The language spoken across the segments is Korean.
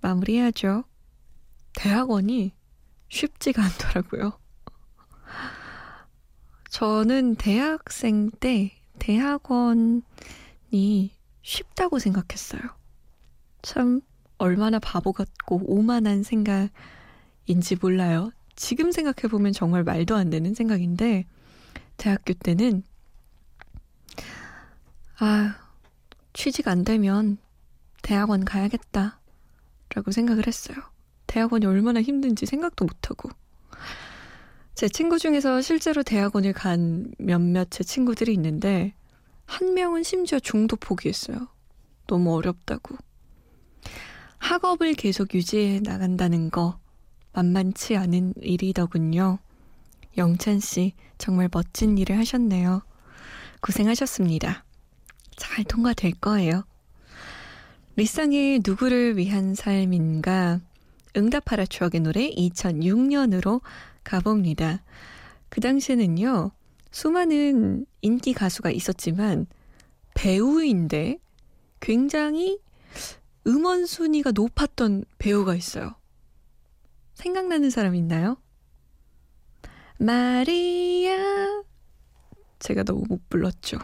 마무리해야죠. 대학원이 쉽지가 않더라고요. 저는 대학생 때 대학원이 쉽다고 생각했어요. 참 얼마나 바보 같고 오만한 생각인지 몰라요. 지금 생각해보면 정말 말도 안 되는 생각인데 대학교 때는 취직 안 되면 대학원 가야겠다 라고 생각을 했어요. 대학원이 얼마나 힘든지 생각도 못하고. 제 친구 중에서 실제로 대학원을 간 몇몇의 친구들이 있는데 한 명은 심지어 중도 포기했어요. 너무 어렵다고. 학업을 계속 유지해 나간다는 거 만만치 않은 일이더군요. 영찬 씨 정말 멋진 일을 하셨네요. 고생하셨습니다. 잘 통과될 거예요. 리쌍의 누구를 위한 삶인가? 응답하라 추억의 노래 2006년으로 가봅니다. 그 당시에는요. 수많은 인기 가수가 있었지만 배우인데 굉장히 음원 순위가 높았던 배우가 있어요. 생각나는 사람 있나요? 마리아. 제가 너무 못 불렀죠.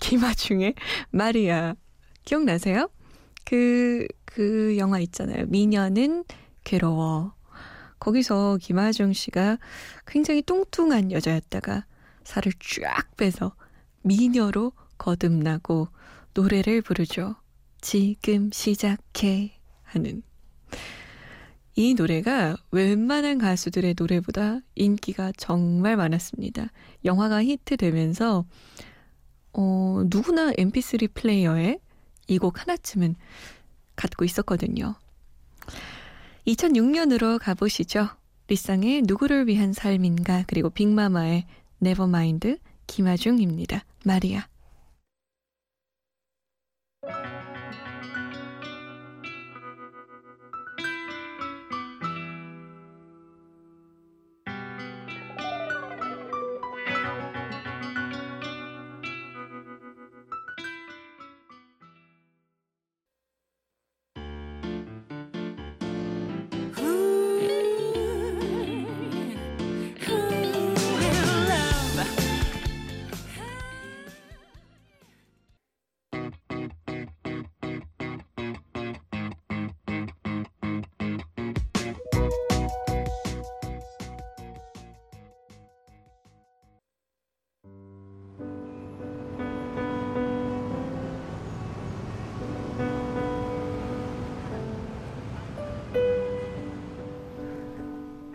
김아중의 마리아. 기억나세요? 그 영화 있잖아요. 미녀는 괴로워. 거기서 김아중 씨가 굉장히 뚱뚱한 여자였다가 살을 쫙 빼서 미녀로 거듭나고 노래를 부르죠. 지금 시작해 하는. 이 노래가 웬만한 가수들의 노래보다 인기가 정말 많았습니다. 영화가 히트되면서 누구나 mp3 플레이어에 이 곡 하나쯤은 갖고 있었거든요. 2006년으로 가보시죠. 리쌍의 누구를 위한 삶인가, 그리고 빅마마의 네버마인드, 김아중입니다. 마리아.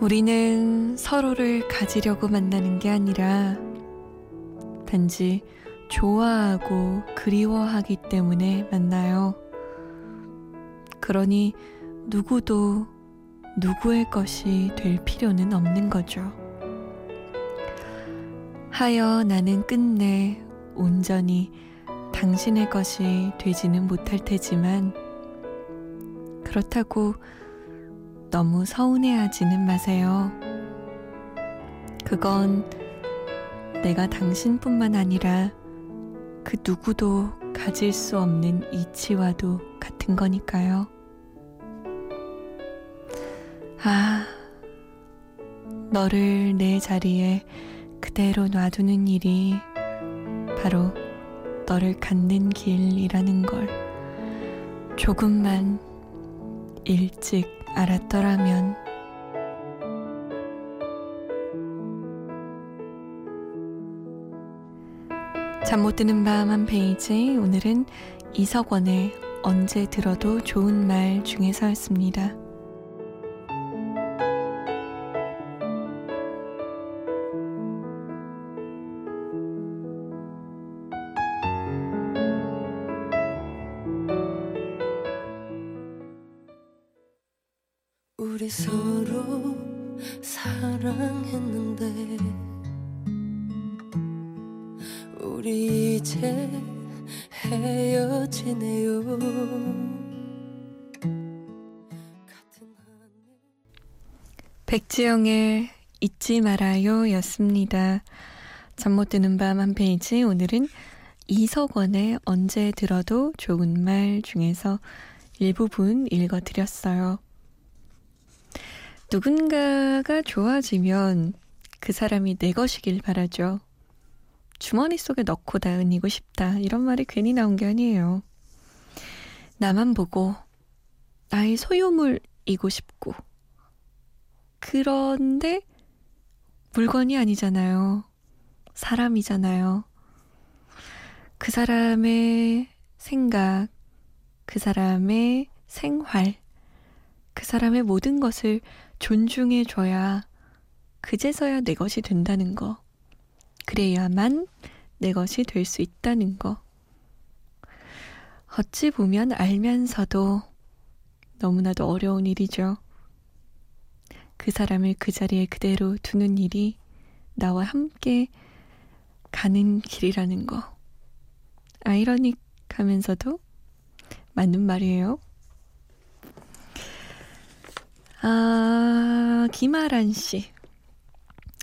우리는 서로를 가지려고 만나는 게 아니라 단지 좋아하고 그리워하기 때문에 만나요. 그러니 누구도 누구의 것이 될 필요는 없는 거죠. 하여 나는 끝내 온전히 당신의 것이 되지는 못할 테지만 그렇다고 너무 서운해하지는 마세요. 그건 내가 당신뿐만 아니라 그 누구도 가질 수 없는 이치와도 같은 거니까요. 너를 내 자리에 그대로 놔두는 일이 바로 너를 갖는 길이라는 걸 조금만 일찍 알았더라면. 잠 못 드는 밤 한 페이지, 오늘은 이석원의 언제 들어도 좋은 말 중에서였습니다. 우리 서로 사랑했는데 우리 이제 헤어지네요. 백지영의 잊지 말아요 였습니다. 잠 못 드는 밤 한 페이지, 오늘은 이석원의 언제 들어도 좋은 말 중에서 일부분 읽어드렸어요. 누군가가 좋아지면 그 사람이 내 것이길 바라죠. 주머니 속에 넣고 다니고 싶다, 이런 말이 괜히 나온 게 아니에요. 나만 보고 나의 소유물이고 싶고, 그런데 물건이 아니잖아요. 사람이잖아요. 그 사람의 생각, 그 사람의 생활, 그 사람의 모든 것을 존중해줘야 그제서야 내 것이 된다는 거, 그래야만 내 것이 될 수 있다는 거. 어찌 보면 알면서도 너무나도 어려운 일이죠. 그 사람을 그 자리에 그대로 두는 일이 나와 함께 가는 길이라는 거. 아이러닉하면서도 맞는 말이에요. 김아란 씨.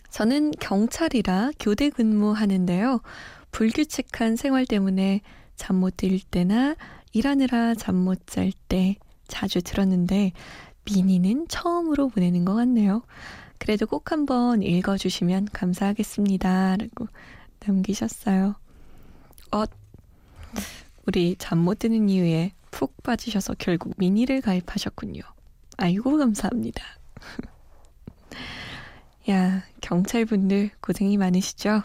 저는 경찰이라 교대 근무하는데요. 불규칙한 생활 때문에 잠 못 들 때나 일하느라 잠 못 잘 때 자주 들었는데 미니는 처음으로 보내는 것 같네요. 그래도 꼭 한번 읽어주시면 감사하겠습니다. 라고 남기셨어요. 우리 잠 못 드는 이유에 푹 빠지셔서 결국 미니를 가입하셨군요. 아이고, 감사합니다. 야, 경찰분들 고생이 많으시죠?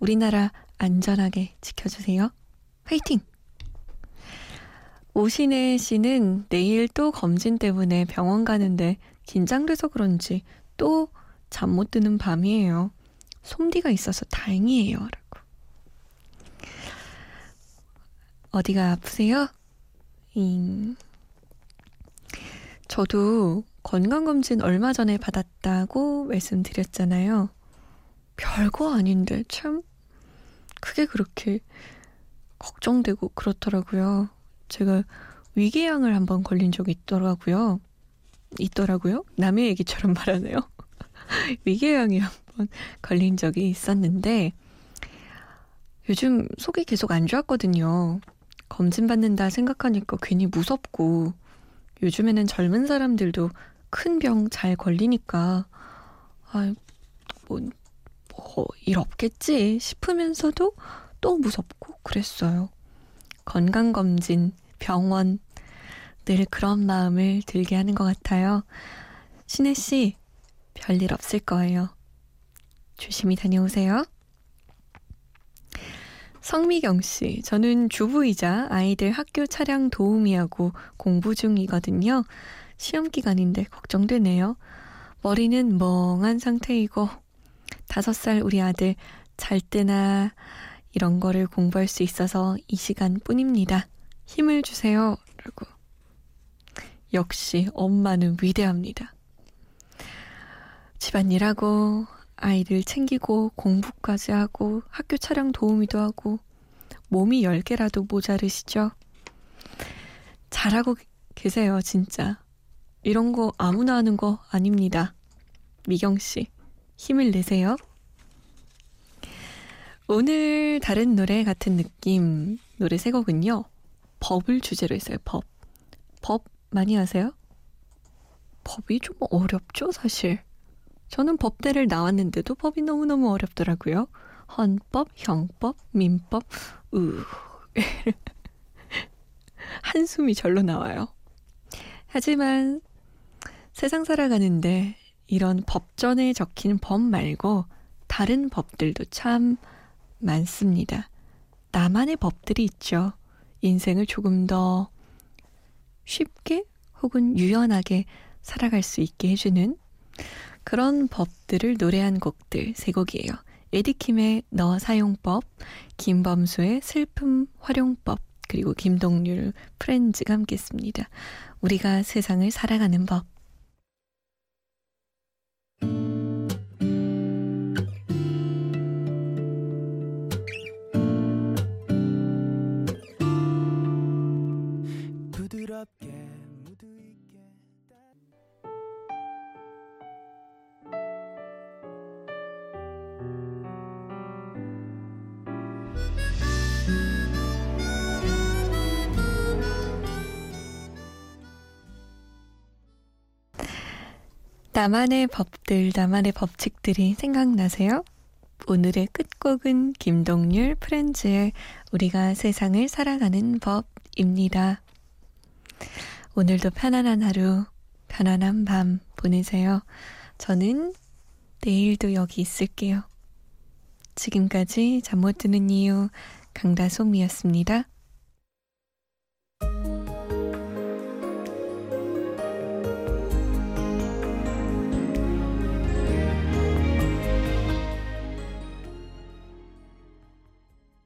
우리나라 안전하게 지켜주세요. 화이팅! 오신혜 씨는 내일 또 검진 때문에 병원 가는데 긴장돼서 그런지 또 잠 못 드는 밤이에요. 솜디가 있어서 다행이에요. 라고. 어디가 아프세요? 저도 건강검진 얼마 전에 받았다고 말씀드렸잖아요. 별거 아닌데 참 그게 그렇게 걱정되고 그렇더라고요. 제가 위궤양을 한번 걸린 적이 있더라고요. 남의 얘기처럼 말하네요. 위궤양이 한번 걸린 적이 있었는데 요즘 속이 계속 안 좋았거든요. 검진 받는다 생각하니까 괜히 무섭고, 요즘에는 젊은 사람들도 큰 병 잘 걸리니까 일 없겠지 싶으면서도 또 무섭고 그랬어요. 건강검진, 병원, 늘 그런 마음을 들게 하는 것 같아요. 신혜 씨, 별일 없을 거예요. 조심히 다녀오세요. 성미경 씨, 저는 주부이자 아이들 학교 차량 도우미하고 공부 중이거든요. 시험 기간인데 걱정되네요. 머리는 멍한 상태이고 5살 우리 아들 잘 때나 이런 거를 공부할 수 있어서 이 시간뿐입니다. 힘을 주세요. 라고. 역시 엄마는 위대합니다. 집안일하고 아이들 챙기고 공부까지 하고 학교 차량 도우미도 하고 몸이 10개라도 모자르시죠? 잘하고 계세요, 진짜. 이런 거 아무나 하는 거 아닙니다. 미경 씨, 힘을 내세요. 오늘 다른 노래 같은 느낌, 노래 세 곡은요, 법을 주제로 했어요. 법 많이 아세요? 법이 좀 어렵죠, 사실. 저는 법대를 나왔는데도 법이 너무너무 어렵더라고요. 헌법, 형법, 민법, 한숨이 절로 나와요. 하지만 세상 살아가는데 이런 법전에 적힌 법 말고 다른 법들도 참 많습니다. 나만의 법들이 있죠. 인생을 조금 더 쉽게 혹은 유연하게 살아갈 수 있게 해주는 그런 법들을 노래한 곡들 세 곡이에요. 에디킴의 너 사용법, 김범수의 슬픔 활용법, 그리고 김동률 프렌즈가 함께했습니다. 우리가 세상을 살아가는 법. 나만의 법들, 나만의 법칙들이 생각나세요? 오늘의 끝곡은 김동률 프렌즈의 우리가 세상을 살아가는 법입니다. 오늘도 편안한 하루, 편안한 밤 보내세요. 저는 내일도 여기 있을게요. 지금까지 잠 못 드는 이유 강다솜이었습니다.